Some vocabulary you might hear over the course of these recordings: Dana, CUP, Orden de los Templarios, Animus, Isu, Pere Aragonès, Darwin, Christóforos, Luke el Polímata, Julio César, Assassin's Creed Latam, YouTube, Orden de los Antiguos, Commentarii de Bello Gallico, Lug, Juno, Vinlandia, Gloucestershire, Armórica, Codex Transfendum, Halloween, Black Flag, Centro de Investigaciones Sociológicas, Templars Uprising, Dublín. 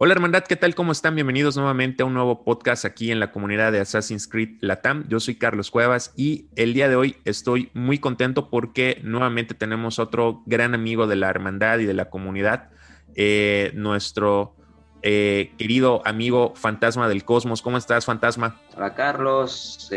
Hola hermandad, ¿qué tal? ¿Cómo están? Bienvenidos nuevamente a un nuevo podcast aquí en la comunidad de Assassin's Creed Latam. Yo soy Carlos Cuevas y el día de hoy estoy muy contento porque nuevamente tenemos otro gran amigo de la hermandad y de la comunidad, nuestro querido amigo Fantasma del Cosmos. ¿Cómo estás, Fantasma? Hola Carlos,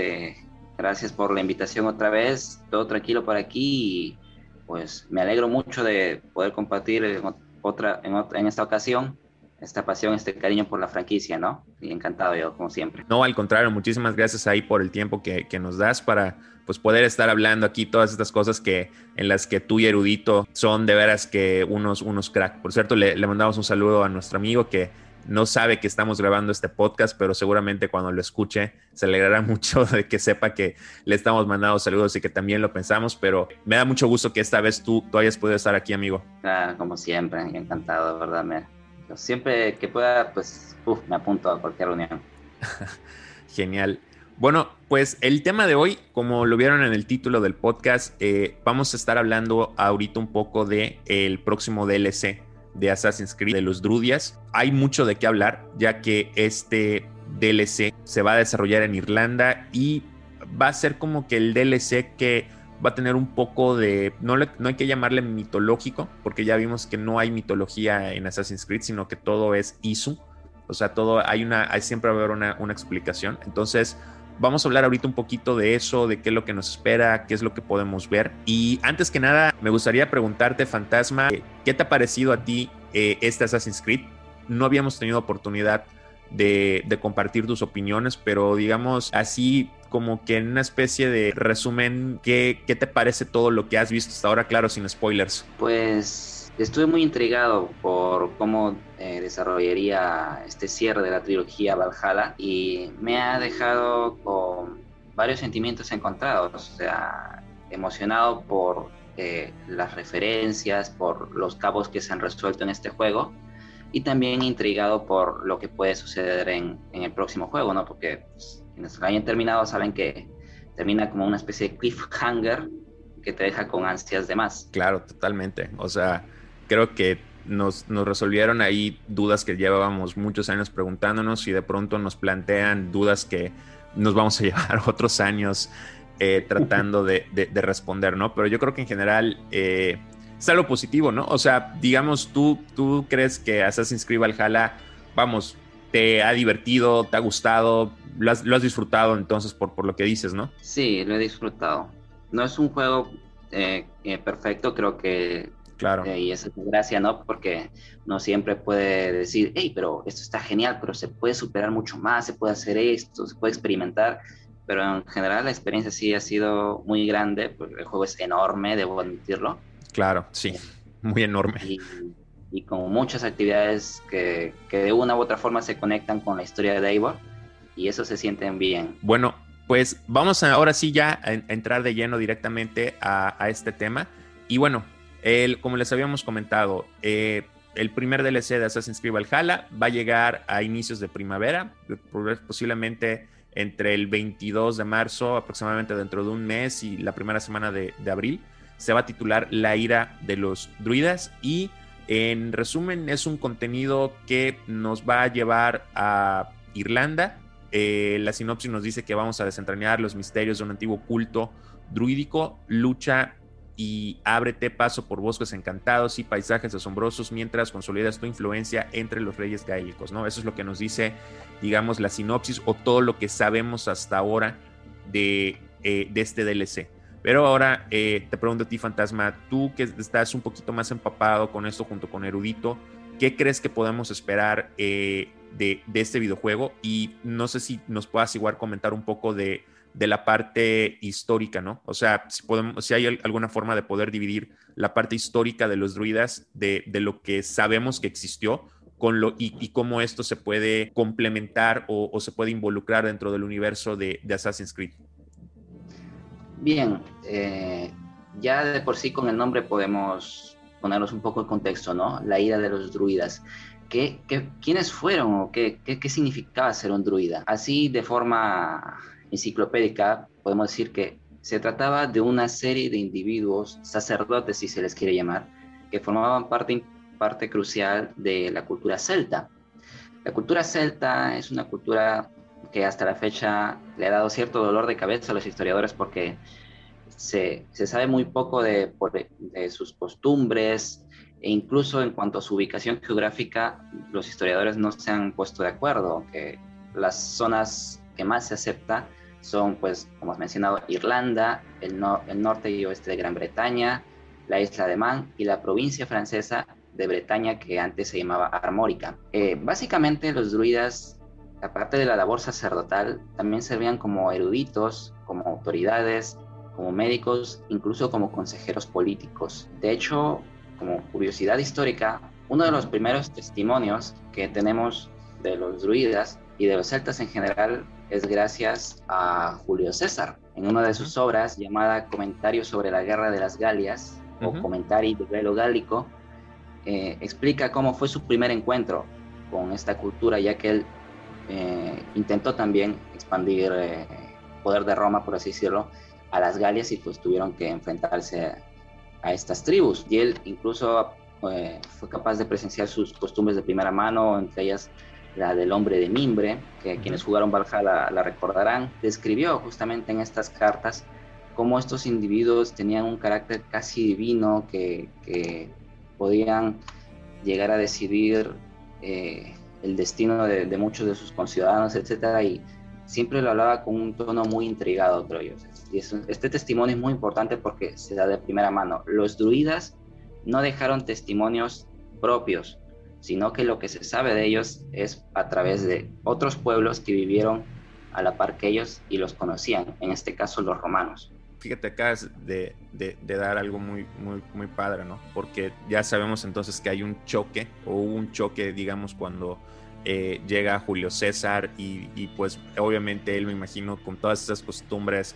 gracias por la invitación otra vez. Todo tranquilo por aquí y pues me alegro mucho de poder compartir en esta ocasión. Esta pasión, este cariño por la franquicia, ¿no? Y encantado yo, como siempre. No, al contrario, muchísimas gracias ahí por el tiempo que nos das para pues, poder estar hablando aquí todas estas cosas en las que tú y Erudito son de veras que unos crack. Por cierto, le mandamos un saludo a nuestro amigo que no sabe que estamos grabando este podcast, pero seguramente cuando lo escuche se alegrará mucho de que sepa que le estamos mandando saludos y que también lo pensamos, pero me da mucho gusto que esta vez tú hayas podido estar aquí, amigo. Ah, como siempre, encantado, de verdad, siempre que pueda, pues me apunto a cualquier reunión. Genial. Bueno, pues el tema de hoy, como lo vieron en el título del podcast, vamos a estar hablando ahorita un poco de el próximo DLC de Assassin's Creed de los Druidas. Hay mucho de qué hablar, ya que este DLC se va a desarrollar en Irlanda y va a ser como que el DLC que va a tener un poco de... No hay que llamarle mitológico, porque ya vimos que no hay mitología en Assassin's Creed, sino que todo es Isu. O sea, todo siempre va a haber una explicación. Entonces, vamos a hablar ahorita un poquito de eso, de qué es lo que nos espera, qué es lo que podemos ver. Y antes que nada, me gustaría preguntarte, Fantasma, ¿qué te ha parecido a ti este Assassin's Creed? No habíamos tenido oportunidad de compartir tus opiniones, pero digamos así... como que en una especie de resumen, ¿qué te parece todo lo que has visto hasta ahora? Claro, sin spoilers. Pues estuve muy intrigado por cómo desarrollaría este cierre de la trilogía Valhalla y me ha dejado con varios sentimientos encontrados, o sea, emocionado por las referencias, por los cabos que se han resuelto en este juego y también intrigado por lo que puede suceder en el próximo juego, ¿no? Porque... pues, quienes lo hayan terminado saben que termina como una especie de cliffhanger que te deja con ansias de más. Claro, totalmente. O sea, creo que nos resolvieron ahí dudas que llevábamos muchos años preguntándonos y de pronto nos plantean dudas que nos vamos a llevar otros años tratando de responder, ¿no? Pero yo creo que en general es algo positivo, ¿no? O sea, digamos, tú crees que Assassin's Creed Valhalla, vamos, te ha divertido, te ha gustado... Lo has disfrutado entonces por lo que dices, ¿no? Sí, lo he disfrutado. No es un juego perfecto, creo que... Claro. Y esa es la gracia, ¿no? Porque uno siempre puede decir, hey, pero esto está genial, pero se puede superar mucho más, se puede hacer esto, se puede experimentar. Pero en general la experiencia sí ha sido muy grande, porque el juego es enorme, debo admitirlo. Claro, sí, muy enorme. Y con muchas actividades que de una u otra forma se conectan con la historia de Eivor. Y eso se sienten bien. Bueno, pues vamos ahora sí ya a entrar de lleno directamente a este tema. Y bueno, como les habíamos comentado, el primer DLC de Assassin's Creed Valhalla va a llegar a inicios de primavera, posiblemente entre el 22 de marzo, aproximadamente dentro de un mes, y la primera semana de abril. Se va a titular La Ira de los Druidas y, en resumen, es un contenido que nos va a llevar a Irlanda. La sinopsis nos dice que vamos a desentrañar los misterios de un antiguo culto druídico, lucha y ábrete paso por bosques encantados y paisajes asombrosos mientras consolidas tu influencia entre los reyes gaélicos, ¿no? Eso es lo que nos dice, digamos, la sinopsis o todo lo que sabemos hasta ahora de este DLC. Pero ahora te pregunto a ti, Fantasma, tú que estás un poquito más empapado con esto junto con Erudito, ¿qué crees que podemos esperar de este videojuego? Y no sé si nos puedas igual comentar un poco de la parte histórica, ¿no? O sea, si hay alguna forma de poder dividir la parte histórica de los druidas, de lo que sabemos que existió, y cómo esto se puede complementar o se puede involucrar dentro del universo de Assassin's Creed. Bien, ya de por sí con el nombre podemos ponernos un poco en contexto, ¿no? La ira de los druidas. ¿Quiénes fueron o qué significaba ser un druida? Así, de forma enciclopédica, podemos decir que se trataba de una serie de individuos, sacerdotes si se les quiere llamar, que formaban parte crucial de la cultura celta. La cultura celta es una cultura que hasta la fecha le ha dado cierto dolor de cabeza a los historiadores porque se sabe muy poco de sus costumbres, e incluso en cuanto a su ubicación geográfica, los historiadores no se han puesto de acuerdo, aunque las zonas que más se acepta son, pues, como has mencionado, Irlanda, el norte y oeste de Gran Bretaña, la isla de Man y la provincia francesa de Bretaña, que antes se llamaba Armórica. Básicamente los druidas, aparte de la labor sacerdotal, también servían como eruditos, como autoridades, como médicos, incluso como consejeros políticos. De hecho, como curiosidad histórica, uno de los primeros testimonios que tenemos de los druidas y de los celtas en general es gracias a Julio César. En una de sus obras llamada Comentario sobre la Guerra de las Galias, o Commentarii de Bello Gallico, explica cómo fue su primer encuentro con esta cultura, ya que él intentó también expandir poder de Roma, por así decirlo, a las Galias, y pues tuvieron que enfrentarse a estas tribus. Y él incluso fue capaz de presenciar sus costumbres de primera mano, entre ellas la del hombre de mimbre, que quienes jugaron Valhalla la recordarán. Describió justamente en estas cartas cómo estos individuos tenían un carácter casi divino, que podían llegar a decidir el destino de muchos de sus conciudadanos, etcétera, y siempre lo hablaba con un tono muy intrigado, creo yo. Y este testimonio es muy importante porque se da de primera mano. Los druidas no dejaron testimonios propios, sino que lo que se sabe de ellos es a través de otros pueblos que vivieron a la par que ellos y los conocían, en este caso los romanos. Fíjate, acabas de dar algo muy, muy, muy padre, ¿no? Porque ya sabemos entonces que hay un choque, o hubo un choque, digamos, cuando llega Julio César y pues obviamente él, me imagino, con todas esas costumbres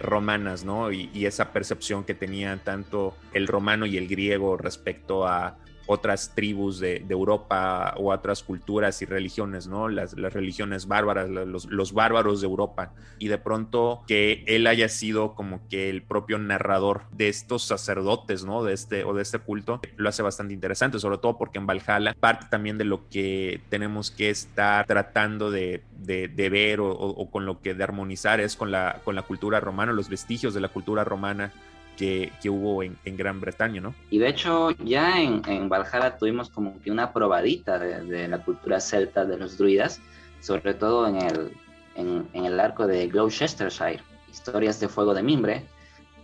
romanas, ¿no? Y esa percepción que tenían tanto el romano y el griego respecto a otras tribus de Europa o otras culturas y religiones, ¿no? Las religiones bárbaras, los bárbaros de Europa. Y de pronto que él haya sido como que el propio narrador de estos sacerdotes, ¿no? De este culto, lo hace bastante interesante, sobre todo porque en Valhalla parte también de lo que tenemos que estar tratando de ver o con lo que de armonizar es con la cultura romana, los vestigios de la cultura romana que hubo en Gran Bretaña, ¿no? Y de hecho ya en Valhalla tuvimos como que una probadita de la cultura celta de los druidas, sobre todo en el arco de Gloucestershire, Historias de Fuego de Mimbre,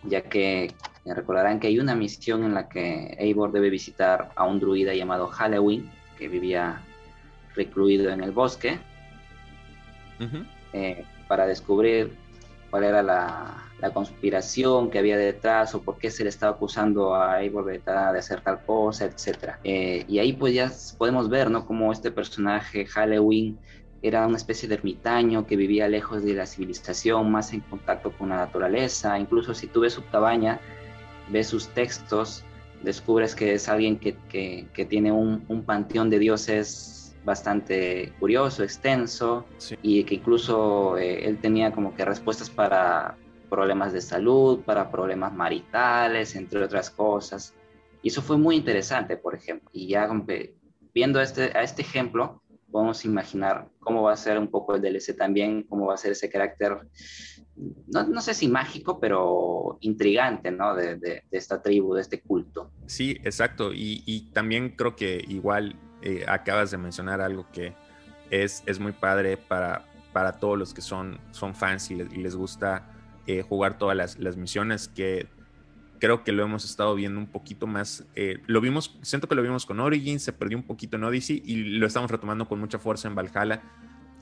ya que recordarán que hay una misión en la que Eivor debe visitar a un druida llamado Halloween, que vivía recluido en el bosque, para descubrir cuál era la conspiración que había detrás, o por qué se le estaba acusando a Eivor de hacer tal cosa, etc. Y ahí pues ya podemos ver, ¿no?, cómo este personaje Halloween era una especie de ermitaño que vivía lejos de la civilización, más en contacto con la naturaleza. Incluso si tú ves su cabaña, ves sus textos, descubres que es alguien que tiene un panteón de dioses bastante curioso, extenso, sí. Y que incluso él tenía como que respuestas para problemas de salud, para problemas maritales, entre otras cosas. Y eso fue muy interesante, por ejemplo. Y ya viendo a este ejemplo, podemos imaginar cómo va a ser un poco el DLC también, cómo va a ser ese carácter, no sé si mágico, pero intrigante, ¿no?, de esta tribu, de este culto. Sí, exacto. Y también creo que igual acabas de mencionar algo que es muy padre para todos los que son fans y les gusta jugar todas las misiones, que creo que lo hemos estado viendo un poquito más, siento que lo vimos con Origins, se perdió un poquito en Odyssey y lo estamos retomando con mucha fuerza en Valhalla,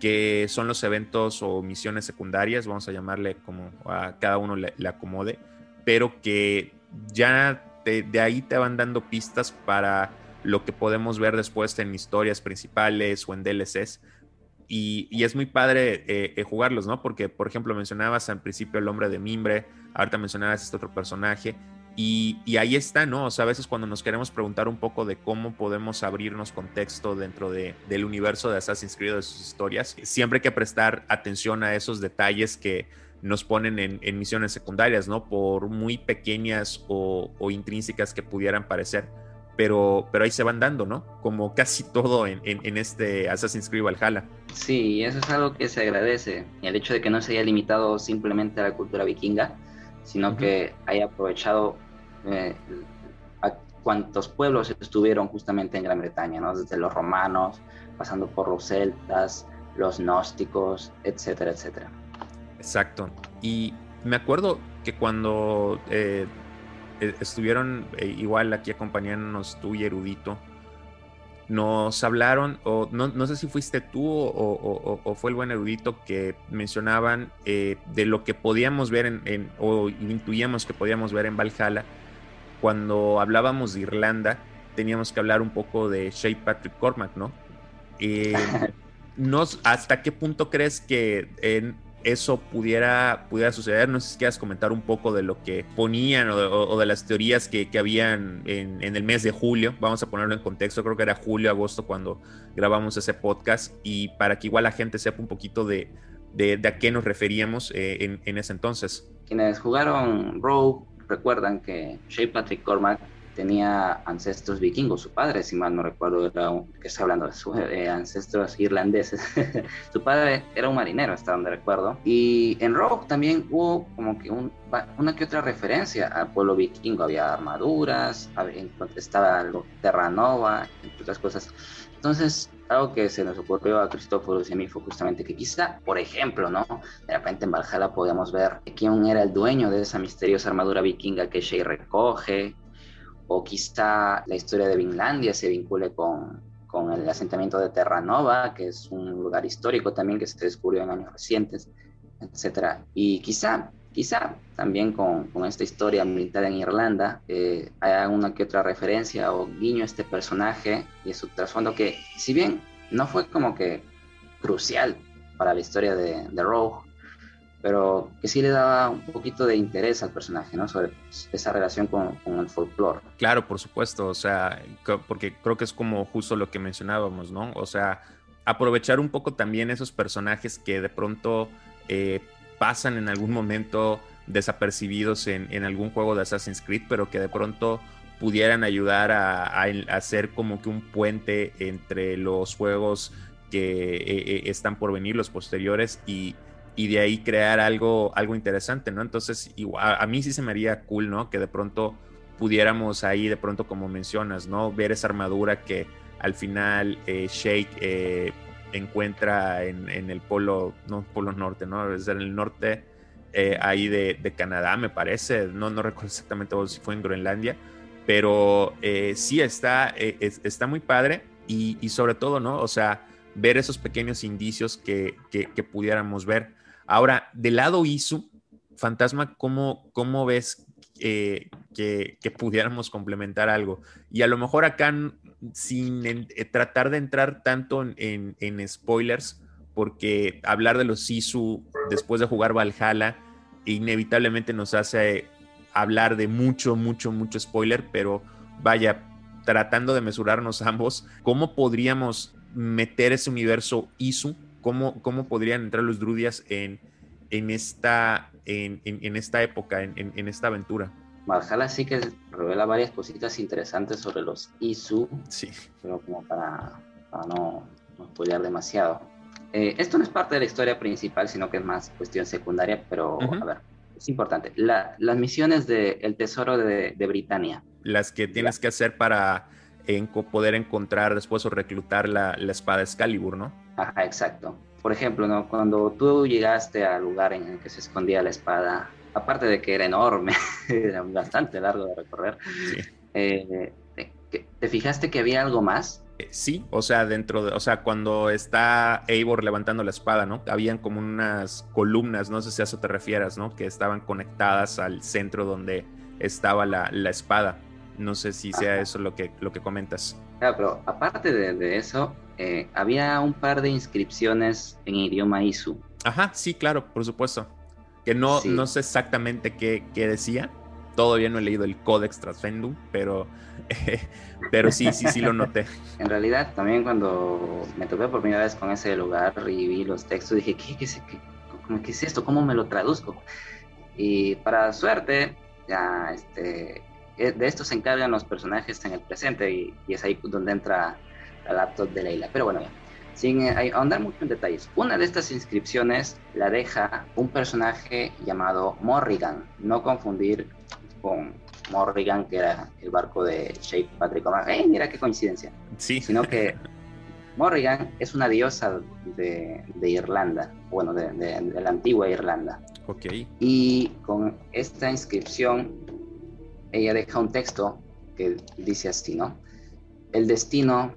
que son los eventos o misiones secundarias, vamos a llamarle como a cada uno le acomode, pero que ya de ahí te van dando pistas para lo que podemos ver después en historias principales o en DLCs. Y es muy padre jugarlos, ¿no? Porque, por ejemplo, mencionabas al principio el hombre de mimbre, ahorita mencionabas este otro personaje, y ahí está, ¿no? O sea, a veces cuando nos queremos preguntar un poco de cómo podemos abrirnos contexto dentro del universo de Assassin's Creed, de sus historias, siempre hay que prestar atención a esos detalles que nos ponen en misiones secundarias, ¿no? Por muy pequeñas o intrínsecas que pudieran parecer, pero ahí se van dando, ¿no? Como casi todo en este Assassin's Creed Valhalla. Sí, eso es algo que se agradece, el hecho de que no se haya limitado simplemente a la cultura vikinga, sino uh-huh. que haya aprovechado a cuantos pueblos estuvieron justamente en Gran Bretaña, ¿no? Desde los romanos, pasando por los celtas, los gnósticos, etcétera, etcétera. Exacto, y me acuerdo que cuando estuvieron igual aquí acompañándonos tú y Erudito, nos hablaron, o no sé si fuiste tú o fue el buen Erudito, que mencionaban de lo que podíamos ver o intuíamos que podíamos ver en Valhalla. Cuando hablábamos de Irlanda, teníamos que hablar un poco de Shay Patrick Cormac, ¿no? ¿Hasta qué punto crees que eso pudiera suceder? No sé si quieras comentar un poco de lo que ponían o de las teorías que habían en el mes de julio. Vamos a ponerlo en contexto, creo que era julio, agosto cuando grabamos ese podcast, y para que igual la gente sepa un poquito de a qué nos referíamos en ese entonces. Quienes jugaron Rogue recuerdan que Shay Patrick Cormac tenía ancestros vikingos. Su padre, si mal no recuerdo, ancestros irlandeses. Su padre era un marinero, hasta donde recuerdo. Y en Rogue también hubo como que una que otra referencia al pueblo vikingo. Había armaduras, estaba Terranova, entre otras cosas. Entonces, algo que se nos ocurrió a Christóforos y a mí fue justamente que quizá, por ejemplo, ¿no? De repente en Valhalla podíamos ver quién era el dueño de esa misteriosa armadura vikinga que Shay recoge, o quizá la historia de Vinlandia se vincule con el asentamiento de Terranova, que es un lugar histórico también que se descubrió en años recientes, etc. Y quizá también con esta historia militar en Irlanda haya una que otra referencia o guiño a este personaje y a su trasfondo, que si bien no fue como que crucial para la historia de Rogue, pero que sí le daba un poquito de interés al personaje, ¿no? Sobre esa relación con el folclore. Claro, por supuesto, o sea, porque creo que es como justo lo que mencionábamos, ¿no? O sea, aprovechar un poco también esos personajes que de pronto pasan en algún momento desapercibidos en algún juego de Assassin's Creed, pero que de pronto pudieran ayudar a hacer como que un puente entre los juegos que están por venir, los posteriores, y de ahí crear algo interesante, ¿no? Entonces, a mí sí se me haría cool, ¿no? Que de pronto pudiéramos ahí, de pronto como mencionas, ¿no? Ver esa armadura que al final Shay encuentra en el polo norte, ¿no? Es en el norte ahí de Canadá, me parece. No recuerdo exactamente si fue en Groenlandia, pero sí está muy padre y sobre todo, ¿no? O sea, ver esos pequeños indicios que pudiéramos ver. Ahora, del lado Isu, Fantasma, ¿cómo ves que pudiéramos complementar algo? Y a lo mejor acá, sin tratar de entrar tanto en spoilers, porque hablar de los Isu después de jugar Valhalla inevitablemente nos hace hablar de mucho spoiler, pero vaya, tratando de mesurarnos ambos, ¿cómo podríamos meter ese universo Isu? ¿Cómo podrían entrar los druidas en esta época, en esta aventura? Valhalla sí que revela varias cositas interesantes sobre los Isu, sí, pero como para no spoilear demasiado. Esto no es parte de la historia principal, sino que es más cuestión secundaria, pero uh-huh. A ver, es importante. Las misiones del tesoro de Britania. Las que tienes que hacer para poder encontrar después o reclutar la espada Excalibur, ¿no? Ajá, exacto. Por ejemplo, ¿no? Cuando tú llegaste al lugar en el que se escondía la espada, aparte de que era enorme, era bastante largo de recorrer, sí. ¿Te fijaste que había algo más? Sí, o sea, cuando está Eivor levantando la espada, ¿no? Habían como unas columnas, no sé si a eso te refieras, ¿no? Que estaban conectadas al centro donde estaba la espada. No sé si sea Ajá. eso lo que comentas. Claro, pero aparte de eso, había un par de inscripciones en idioma Isu. Ajá, sí, claro, por supuesto. Que no sé exactamente qué decía. Todavía no he leído el Codex Transfendum, pero sí lo noté. En realidad, también cuando me topé por primera vez con ese lugar y vi los textos, dije, ¿qué es esto? ¿Cómo me lo traduzco? Y para suerte, ya de esto se encargan los personajes en el presente, y es ahí donde entra la laptop de Leila. Pero bueno, sin ahondar mucho en detalles, una de estas inscripciones la deja un personaje llamado Morrigan, no confundir con Morrigan, que era el barco de Shay Patrick Cormac. Mira qué coincidencia. Sí. Sino que Morrigan es una diosa de Irlanda, bueno, de la antigua Irlanda. Ok. Y con esta inscripción ella deja un texto que dice así, ¿no? El destino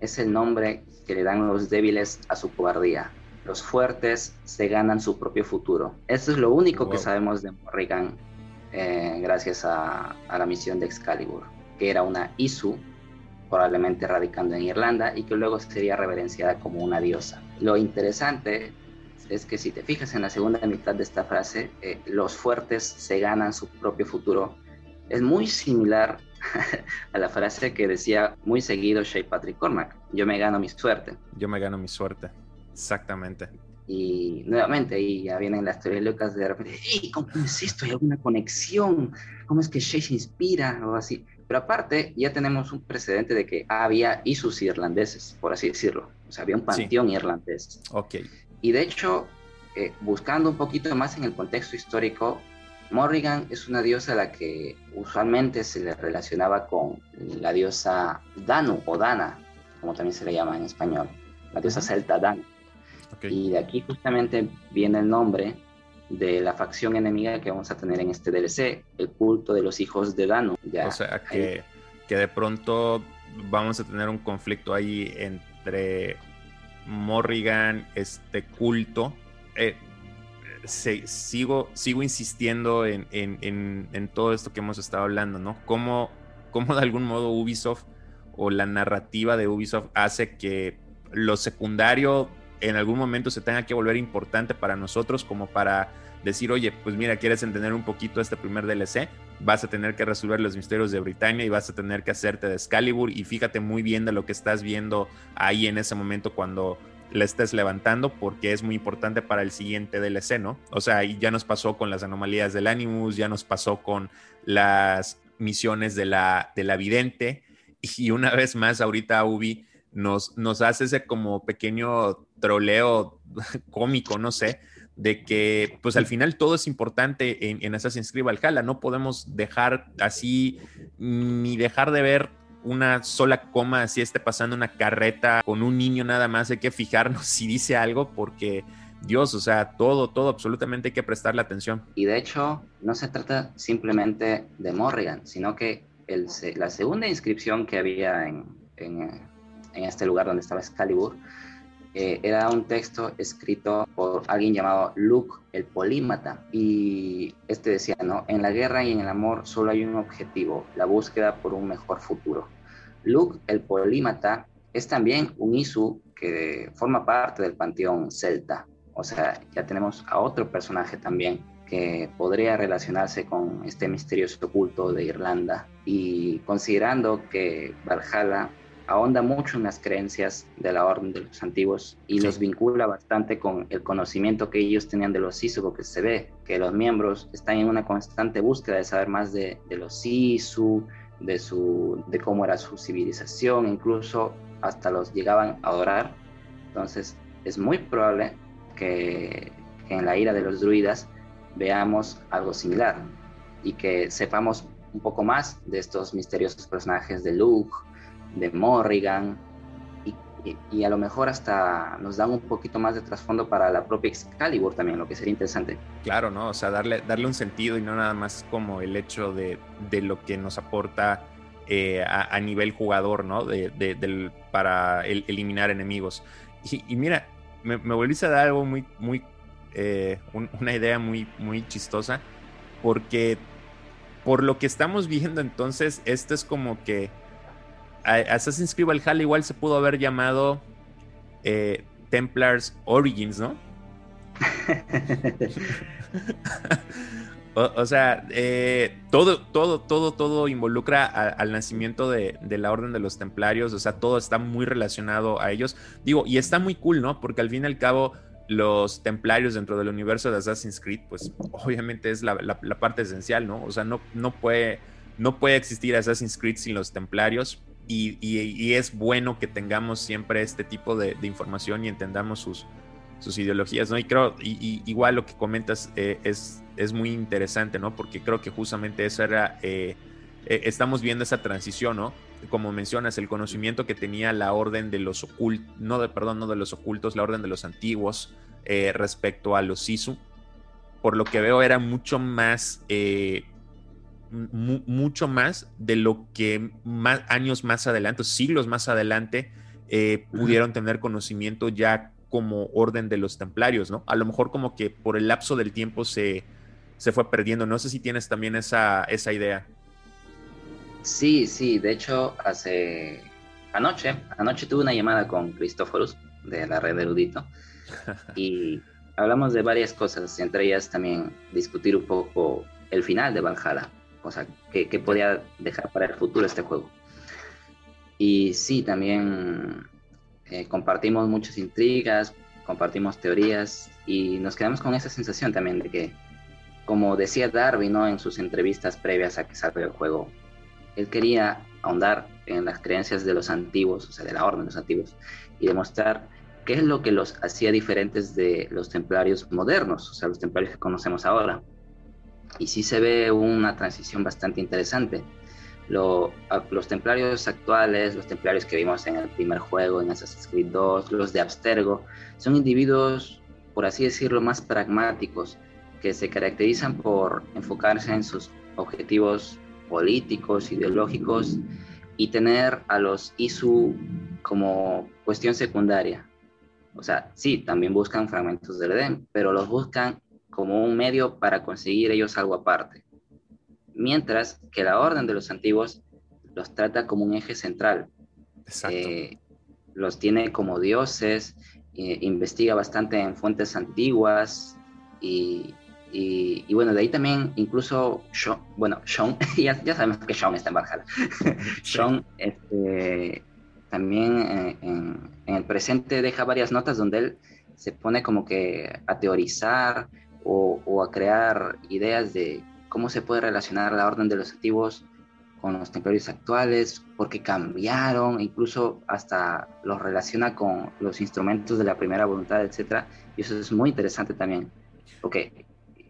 es el nombre que le dan los débiles a su cobardía. Los fuertes se ganan su propio futuro. Eso es lo único que sabemos de Morrigan, gracias a la misión de Excalibur, que era una Isu, probablemente radicando en Irlanda, y que luego sería reverenciada como una diosa. Lo interesante es que si te fijas en la segunda mitad de esta frase, los fuertes se ganan su propio futuro, es muy similar a la frase que decía muy seguido Shay Patrick Cormac: yo me gano mi suerte. Yo me gano mi suerte, exactamente. Y nuevamente ahí ya vienen las teorías locas de repente: ¡Ey! ¿Cómo es esto? ¿Hay alguna conexión? ¿Cómo es que Shay se inspira? O así. Pero aparte, ya tenemos un precedente de que había Isus irlandeses, por así decirlo. O sea, había un panteón irlandés. Ok. Y de hecho, buscando un poquito más en el contexto histórico, Morrigan es una diosa a la que usualmente se le relacionaba con la diosa Danu o Dana, como también se le llama en español, la diosa celta Dana. Okay. Y de aquí justamente viene el nombre de la facción enemiga que vamos a tener en este DLC, el culto de los hijos de Danu. Ya, o sea, que de pronto vamos a tener un conflicto ahí entre Morrigan, este culto. Sigo insistiendo en todo esto que hemos estado hablando, ¿no? Cómo de algún modo Ubisoft, o la narrativa de Ubisoft, hace que lo secundario en algún momento se tenga que volver importante para nosotros, como para decir: oye, pues mira, quieres entender un poquito este primer DLC, vas a tener que resolver los misterios de Britania y vas a tener que hacerte de Excalibur, y fíjate muy bien de lo que estás viendo ahí en ese momento cuando la estés levantando, porque es muy importante para el siguiente DLC, ¿no? O sea, y ya nos pasó con las anomalías del Animus, ya nos pasó con las misiones de la vidente, y una vez más ahorita Ubi nos hace ese como pequeño troleo cómico, no sé, de que pues al final todo es importante en Assassin's Creed Valhalla. No podemos dejar así, ni dejar de ver una sola coma, si esté pasando una carreta con un niño nada más, hay que fijarnos si dice algo, porque Dios, o sea, todo absolutamente hay que prestarle atención. Y de hecho no se trata simplemente de Morrigan, sino que la segunda inscripción que había en este lugar donde estaba Excalibur, era un texto escrito por alguien llamado Luke el Polímata, y este decía, ¿no? En la guerra y en el amor solo hay un objetivo: la búsqueda por un mejor futuro. Luke el Polímata es también un Isu que forma parte del panteón celta. O sea, ya tenemos a otro personaje también que podría relacionarse con este misterioso culto de Irlanda. Y considerando que Valhalla ahonda mucho en las creencias de la Orden de los Antiguos y los vincula bastante con el conocimiento que ellos tenían de los Isu, porque se ve que los miembros están en una constante búsqueda de saber más de los Isu, de cómo era su civilización, incluso hasta los llegaban a adorar. Entonces es muy probable que en La Ira de los Druidas veamos algo similar, y que sepamos un poco más de estos misteriosos personajes de Lug, de Morrigan, y a lo mejor hasta nos dan un poquito más de trasfondo para la propia Excalibur también, lo que sería interesante. Claro, ¿no? O sea, darle un sentido, y no nada más como el hecho de lo que nos aporta a nivel jugador, ¿no? Para eliminar enemigos. Y mira, me volviste a dar algo muy, muy una idea muy, muy chistosa, porque por lo que estamos viendo entonces, esto es como que Assassin's Creed Valhalla igual se pudo haber llamado Templars Origins, ¿no? o sea, todo involucra al nacimiento de la Orden de los Templarios. O sea, todo está muy relacionado a ellos. Digo, y está muy cool, ¿no? Porque al fin y al cabo, los templarios dentro del universo de Assassin's Creed, pues obviamente es la parte esencial, ¿no? O sea, no puede No puede existir Assassin's Creed sin los templarios, y es bueno que tengamos siempre este tipo de información y entendamos sus ideologías, ¿no? Y creo, igual lo que comentas es muy interesante, ¿no? Porque creo que justamente eso era, estamos viendo esa transición, ¿no? Como mencionas, el conocimiento que tenía la orden de los ocultos, la orden de los antiguos, respecto a los Sisu, por lo que veo era mucho más de lo que más, años más adelante, siglos más adelante, pudieron tener conocimiento ya como orden de los templarios, ¿no? A lo mejor como que por el lapso del tiempo se fue perdiendo. No sé si tienes también esa idea. Sí, de hecho anoche tuve una llamada con Christóforos de la red Erudito y hablamos de varias cosas, entre ellas también discutir un poco el final de Valhalla, o sea, qué podía dejar para el futuro este juego. Y sí, también compartimos muchas intrigas, compartimos teorías y nos quedamos con esa sensación también de que, como decía Darwin, ¿no?, en sus entrevistas previas a que salga el juego, él quería ahondar en las creencias de los antiguos, o sea, de la orden de los antiguos, y demostrar qué es lo que los hacía diferentes de los templarios modernos, o sea, los templarios que conocemos ahora. Y sí se ve una transición bastante interesante. Los templarios actuales, los templarios que vimos en el primer juego, en Assassin's Creed 2, los de Abstergo, son individuos, por así decirlo, más pragmáticos, que se caracterizan por enfocarse en sus objetivos políticos, ideológicos, y tener a los Isu como cuestión secundaria. O sea, sí, también buscan fragmentos del Edén, pero los buscan como un medio para conseguir ellos algo aparte. Mientras que la Orden de los Antiguos los trata como un eje central. Exacto. Los tiene como dioses, investiga bastante en fuentes antiguas y bueno, de ahí también incluso Sean, ya sabemos que Sean está en Valhalla. Sean también en el presente deja varias notas donde él se pone como que a teorizar o a crear ideas de cómo se puede relacionar la Orden de los Antiguos con los templarios actuales, porque cambiaron, incluso hasta los relaciona con los instrumentos de la primera voluntad, etc. Y eso es muy interesante también, porque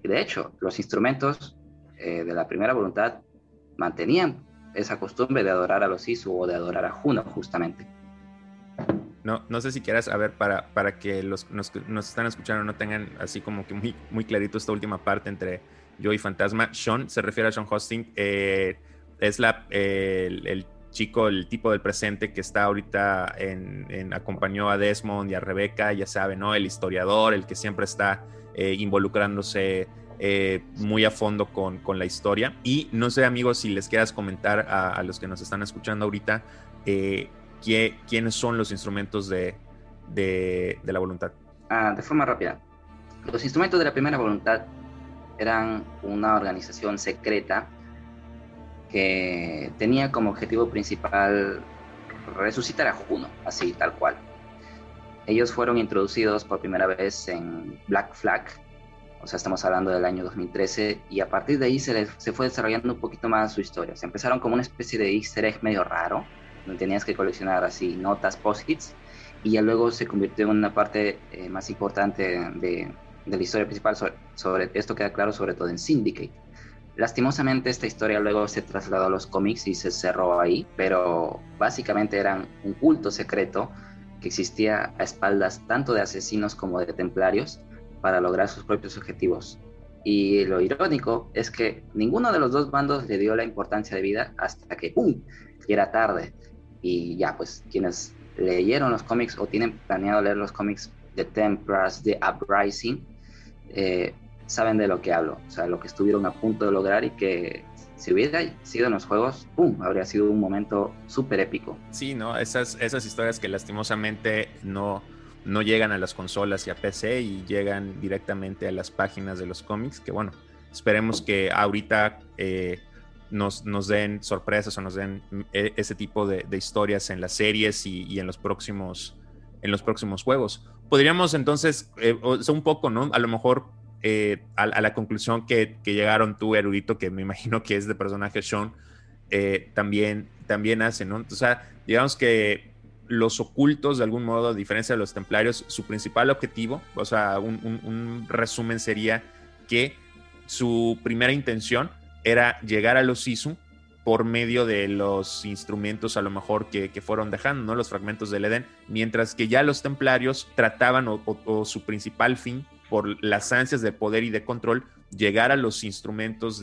de hecho los instrumentos de la primera voluntad mantenían esa costumbre de adorar a los Isu o de adorar a Juno, justamente. No sé si quieras, a ver, para que los que nos están escuchando no tengan así como que muy, muy clarito esta última parte entre yo y Fantasma. Sean, se refiere a Sean Hastings, es el chico, el tipo del presente que está ahorita acompañó a Desmond y a Rebecca, ya sabe, ¿no? El historiador, el que siempre está involucrándose muy a fondo con la historia. Y no sé, amigos, si les quieras comentar a los que nos están escuchando ahorita quiénes son los instrumentos de la voluntad. De forma rápida, los instrumentos de la primera voluntad eran una organización secreta que tenía como objetivo principal resucitar a Juno, así tal cual. Ellos fueron introducidos por primera vez en Black Flag, o sea, estamos hablando del año 2013, y a partir de ahí se fue desarrollando un poquito más su historia. Se empezaron como una especie de easter egg medio raro, donde tenías que coleccionar así notas, post-its, y ya luego se convirtió en una parte más importante de la historia principal. Sobre esto queda claro sobre todo en Syndicate. Lastimosamente esta historia luego se trasladó a los cómics y se cerró ahí, pero básicamente eran un culto secreto que existía a espaldas tanto de asesinos como de templarios para lograr sus propios objetivos. Y lo irónico es que ninguno de los dos bandos le dio la importancia de vida hasta que ¡pum!, era tarde. Y ya, pues quienes leyeron los cómics o tienen planeado leer los cómics de Templars, de Uprising, saben de lo que hablo, o sea, lo que estuvieron a punto de lograr, y que si hubiera sido en los juegos, ¡pum!, habría sido un momento súper épico. Sí, ¿no? Esas historias que lastimosamente no llegan a las consolas y a PC, y llegan directamente a las páginas de los cómics, que bueno, esperemos que ahorita nos den sorpresas o nos den ese tipo de historias en las series y en los próximos juegos. Podríamos entonces, un poco, ¿no?, a lo mejor a la conclusión que llegaron tú, Erudito, que me imagino que es de personaje Sean, también hacen, ¿no? O sea, digamos que los ocultos, de algún modo, a diferencia de los templarios, su principal objetivo, o sea, un resumen sería que su primera intención era llegar a los Isu por medio de los instrumentos a lo mejor que fueron dejando, ¿no? Los fragmentos del Edén, mientras que ya los templarios trataban o su principal fin, por las ansias de poder y de control, llegar a los instrumentos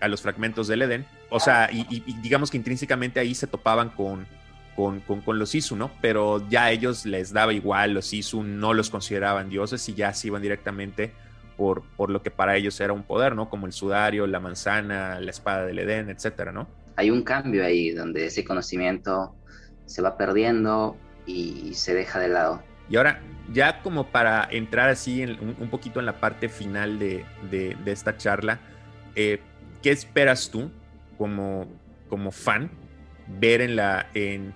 a los fragmentos del Edén, o sea, y digamos que intrínsecamente ahí se topaban con los Isu, ¿no? Pero ya ellos les daba igual, los Isu no los consideraban dioses y ya se iban directamente por lo que para ellos era un poder, ¿no? Como el sudario, la manzana, la espada del Edén, etcétera, ¿no? Hay un cambio ahí donde ese conocimiento se va perdiendo y se deja de lado. Y ahora, ya como para entrar así un poquito en la parte final de esta charla, ¿qué esperas tú como fan ver en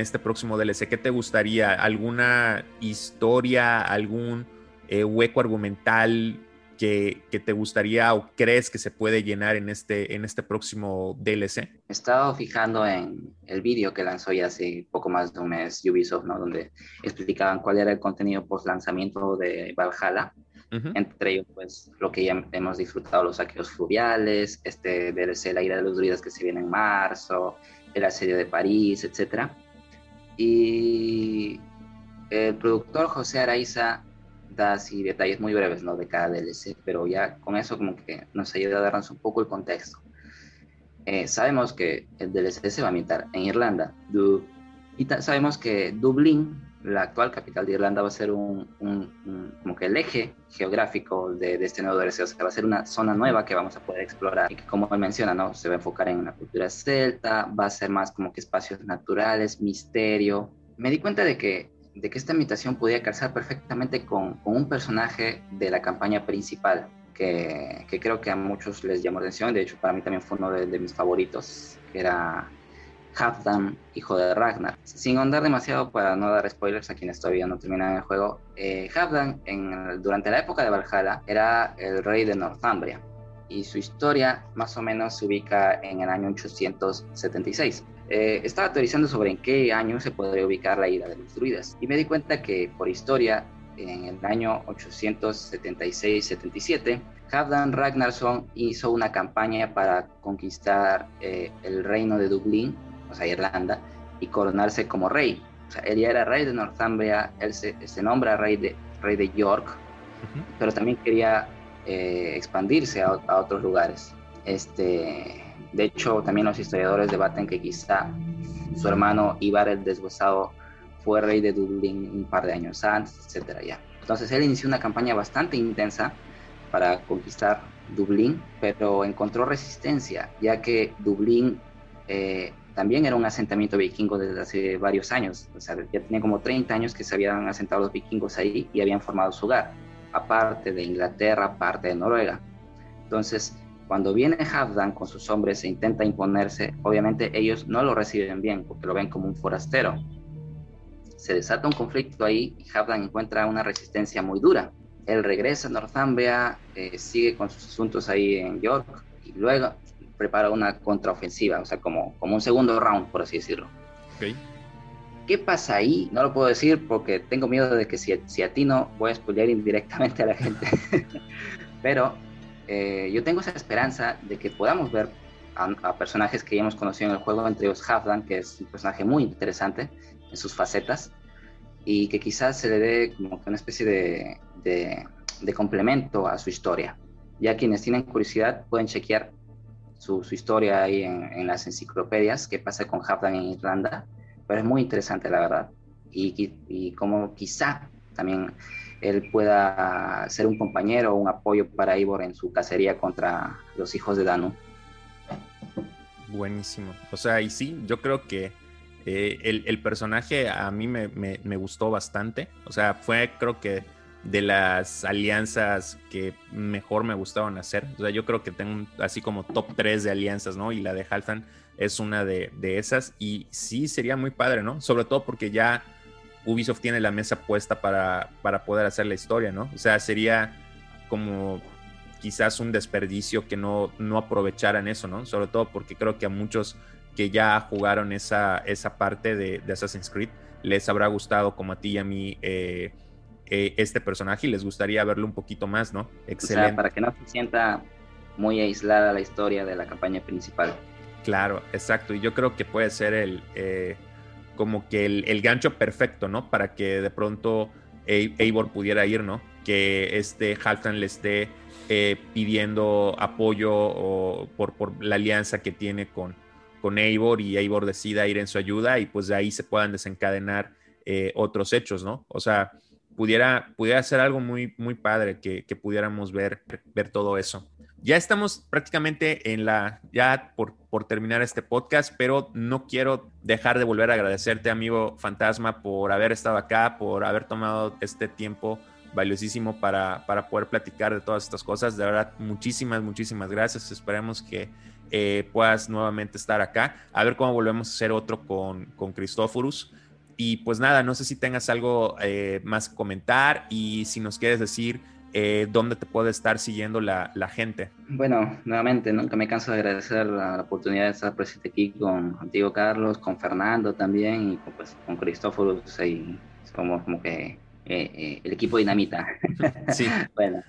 este próximo DLC? ¿Qué te gustaría? ¿Alguna historia, algún hueco argumental que te gustaría o crees que se puede llenar en este próximo DLC? Me he estado fijando en el vídeo que lanzó ya hace poco más de un mes Ubisoft, ¿no? Donde explicaban cuál era el contenido post lanzamiento de Valhalla. Uh-huh. Entre ellos, pues, lo que ya hemos disfrutado, los saqueos fluviales, este DLC, La Ira de los Druidas, que se viene en marzo, el asedio de París, etc. Y el productor José Araiza da así detalles muy breves, ¿no?, de cada DLC, pero ya con eso como que nos ayuda a darnos un poco el contexto. Sabemos que el DLC se va a ambientar en Irlanda, sabemos que Dublín, la actual capital de Irlanda, va a ser como que el eje geográfico de este nuevo DLC. O sea, va a ser una zona nueva que vamos a poder explorar y que, como él menciona, ¿no?, se va a enfocar en la cultura celta, va a ser más como que espacios naturales, misterio. Me di cuenta de que esta ambientación podía calzar perfectamente con un personaje de la campaña principal que creo que a muchos les llamó atención. De hecho, para mí también fue uno de mis favoritos, que era Halfdan, hijo de Ragnar. Sin ahondar demasiado para no dar spoilers a quienes todavía no terminan el juego, Halfdan durante la época de Valhalla era el rey de Northumbria y su historia más o menos se ubica en el año 876. Estaba teorizando sobre en qué año se podría ubicar la ira de los druidas y me di cuenta que por historia en el año 876-77 Halfdan Ragnarsson hizo una campaña para conquistar el reino de Dublín, o sea, Irlanda, y coronarse como rey. O sea, él ya era rey de Northumbria, él se nombra rey de York, uh-huh, pero también quería expandirse a otros lugares. De hecho, también los historiadores debaten que quizá su hermano Ivar el Deshuesado fue rey de Dublín un par de años antes, etcétera, ya. Entonces él inició una campaña bastante intensa para conquistar Dublín, pero encontró resistencia, ya que Dublín también era un asentamiento vikingo desde hace varios años. O sea, ya tenía como 30 años que se habían asentado los vikingos ahí y habían formado su hogar, aparte de Inglaterra, aparte de Noruega. Entonces, cuando viene Halfdan con sus hombres e intenta imponerse, obviamente ellos no lo reciben bien porque lo ven como un forastero. Se desata un conflicto ahí y Halfdan encuentra una resistencia muy dura. Él regresa a Northumbria, sigue con sus asuntos ahí en York y luego prepara una contraofensiva, o sea, como un segundo round, por así decirlo. Okay. ¿Qué pasa ahí? No lo puedo decir porque tengo miedo de que si atino voy a spoilear indirectamente a la gente. Pero yo tengo esa esperanza de que podamos ver a personajes que ya hemos conocido en el juego, entre ellos Halfdan, que es un personaje muy interesante en sus facetas, y que quizás se le dé como que una especie de complemento a su historia. Ya quienes tienen curiosidad pueden chequear su historia ahí en las enciclopedias, qué pasa con Halfdan en Irlanda, pero es muy interesante, la verdad, y como quizá también él pueda ser un compañero o un apoyo para Eivor en su cacería contra los hijos de Danu. Buenísimo. O sea, y sí, yo creo que el personaje a mí me gustó bastante. O sea, fue, creo que, de las alianzas que mejor me gustaban hacer. O sea, yo creo que tengo así como top 3 de alianzas, ¿no? Y la de Halfdan es una de esas. Y sí, sería muy padre, ¿no? Sobre todo porque ya Ubisoft tiene la mesa puesta para poder hacer la historia, ¿no? O sea, sería como quizás un desperdicio que no aprovecharan eso, ¿no? Sobre todo porque creo que a muchos que ya jugaron esa parte de Assassin's Creed les habrá gustado, como a ti y a mí, este personaje, y les gustaría verlo un poquito más, ¿no? Excelente. O sea, para que no se sienta muy aislada la historia de la campaña principal. Claro, exacto, y yo creo que puede ser el gancho perfecto, ¿no? Para que de pronto Eivor pudiera ir, ¿no? Que Halfdan le esté pidiendo apoyo por la alianza que tiene con Eivor, y Eivor decida ir en su ayuda, y pues de ahí se puedan desencadenar otros hechos, ¿no? O sea, pudiera ser algo muy, muy padre que pudiéramos ver todo eso. Ya estamos prácticamente por terminar este podcast, pero no quiero dejar de volver a agradecerte, amigo Fantasma, por haber estado acá, por haber tomado este tiempo valiosísimo para poder platicar de todas estas cosas. De verdad, muchísimas, muchísimas gracias. Esperemos que puedas nuevamente estar acá. A ver cómo volvemos a hacer otro con Christóforos. Y pues nada, no sé si tengas algo más que comentar, y si nos quieres decir dónde te puede estar siguiendo la gente. Bueno, nuevamente, nunca me canso de agradecer la oportunidad de estar presente aquí contigo, Carlos, con Fernando también, y con Christóforos. Y somos como que el equipo dinamita. Sí. Bueno,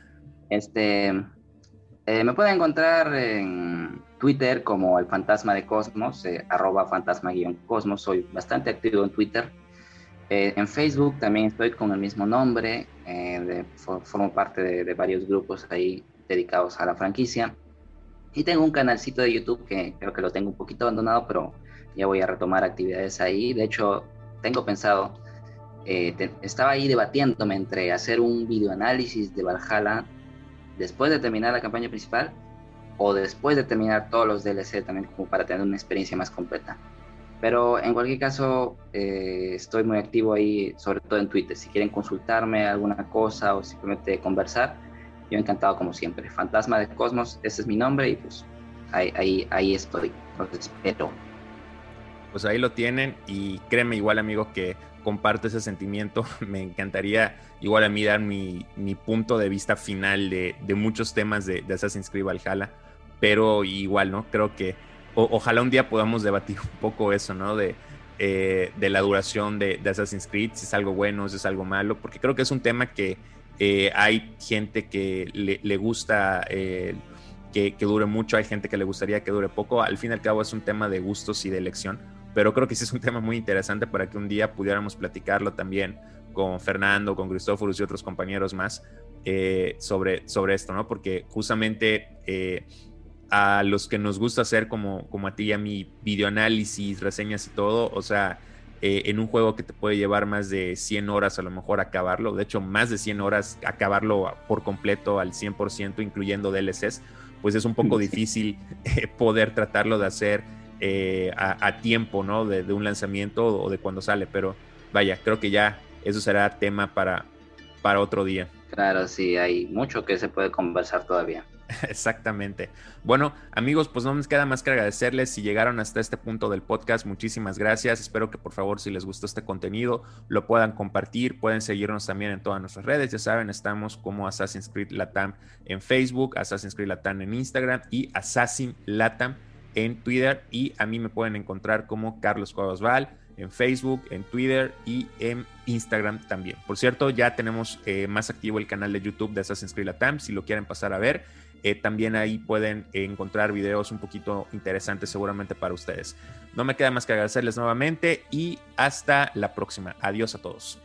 me pueden encontrar en Twitter como el Fantasma de Cosmos, @fantasma-cosmos. Soy bastante activo en Twitter. En Facebook también estoy con el mismo nombre. Formo parte de varios grupos ahí dedicados a la franquicia. Y tengo un canalcito de YouTube que creo que lo tengo un poquito abandonado, pero ya voy a retomar actividades ahí. De hecho, tengo pensado, estaba ahí debatiéndome entre hacer un videoanálisis de Valhalla después de terminar la campaña principal, o después de terminar todos los DLC también, como para tener una experiencia más completa. Pero en cualquier caso, estoy muy activo ahí, sobre todo en Twitter. Si quieren consultarme alguna cosa o simplemente conversar, yo encantado, como siempre. Fantasma del Cosmos, ese es mi nombre, y pues ahí estoy. Los espero. Pues ahí lo tienen, y créeme, igual, amigos, que comparto ese sentimiento. Me encantaría igual a mí dar mi punto de vista final de muchos temas de Assassin's Creed Valhalla, pero igual, ¿no? Creo que ojalá un día podamos debatir un poco eso, ¿no? De la duración de Assassin's Creed, si es algo bueno, si es algo malo, porque creo que es un tema que hay gente que le gusta que dure mucho, hay gente que le gustaría que dure poco. Al fin y al cabo, es un tema de gustos y de elección, pero creo que sí es un tema muy interesante para que un día pudiéramos platicarlo también con Fernando, con Christóforos y otros compañeros más sobre esto, ¿no? Porque justamente a los que nos gusta hacer, como a ti y a mí, videoanálisis, reseñas y todo, o sea, en un juego que te puede llevar más de 100 horas a lo mejor acabarlo, de hecho más de 100 horas acabarlo por completo al 100%, incluyendo DLCs, pues es un poco difícil poder tratarlo de hacer a tiempo, ¿no? De un lanzamiento o de cuando sale, pero vaya, creo que ya eso será tema para otro día. Claro, sí, hay mucho que se puede conversar todavía. Exactamente. Bueno, amigos, pues no nos queda más que agradecerles. Si llegaron hasta este punto del podcast, muchísimas gracias. Espero que, por favor, si les gustó este contenido, lo puedan compartir. Pueden seguirnos también en todas nuestras redes. Ya saben, estamos como Assassin's Creed Latam en Facebook, Assassin's Creed Latam en Instagram, y Assassin Latam en Twitter. Y a mí me pueden encontrar como Carlos Cuevas Val en Facebook, en Twitter y en Instagram también. Por cierto, ya tenemos más activo el canal de YouTube de Assassin's Creed Latam, si lo quieren pasar a ver. También ahí pueden encontrar videos un poquito interesantes seguramente para ustedes. No me queda más que agradecerles nuevamente, y hasta la próxima. Adiós a todos.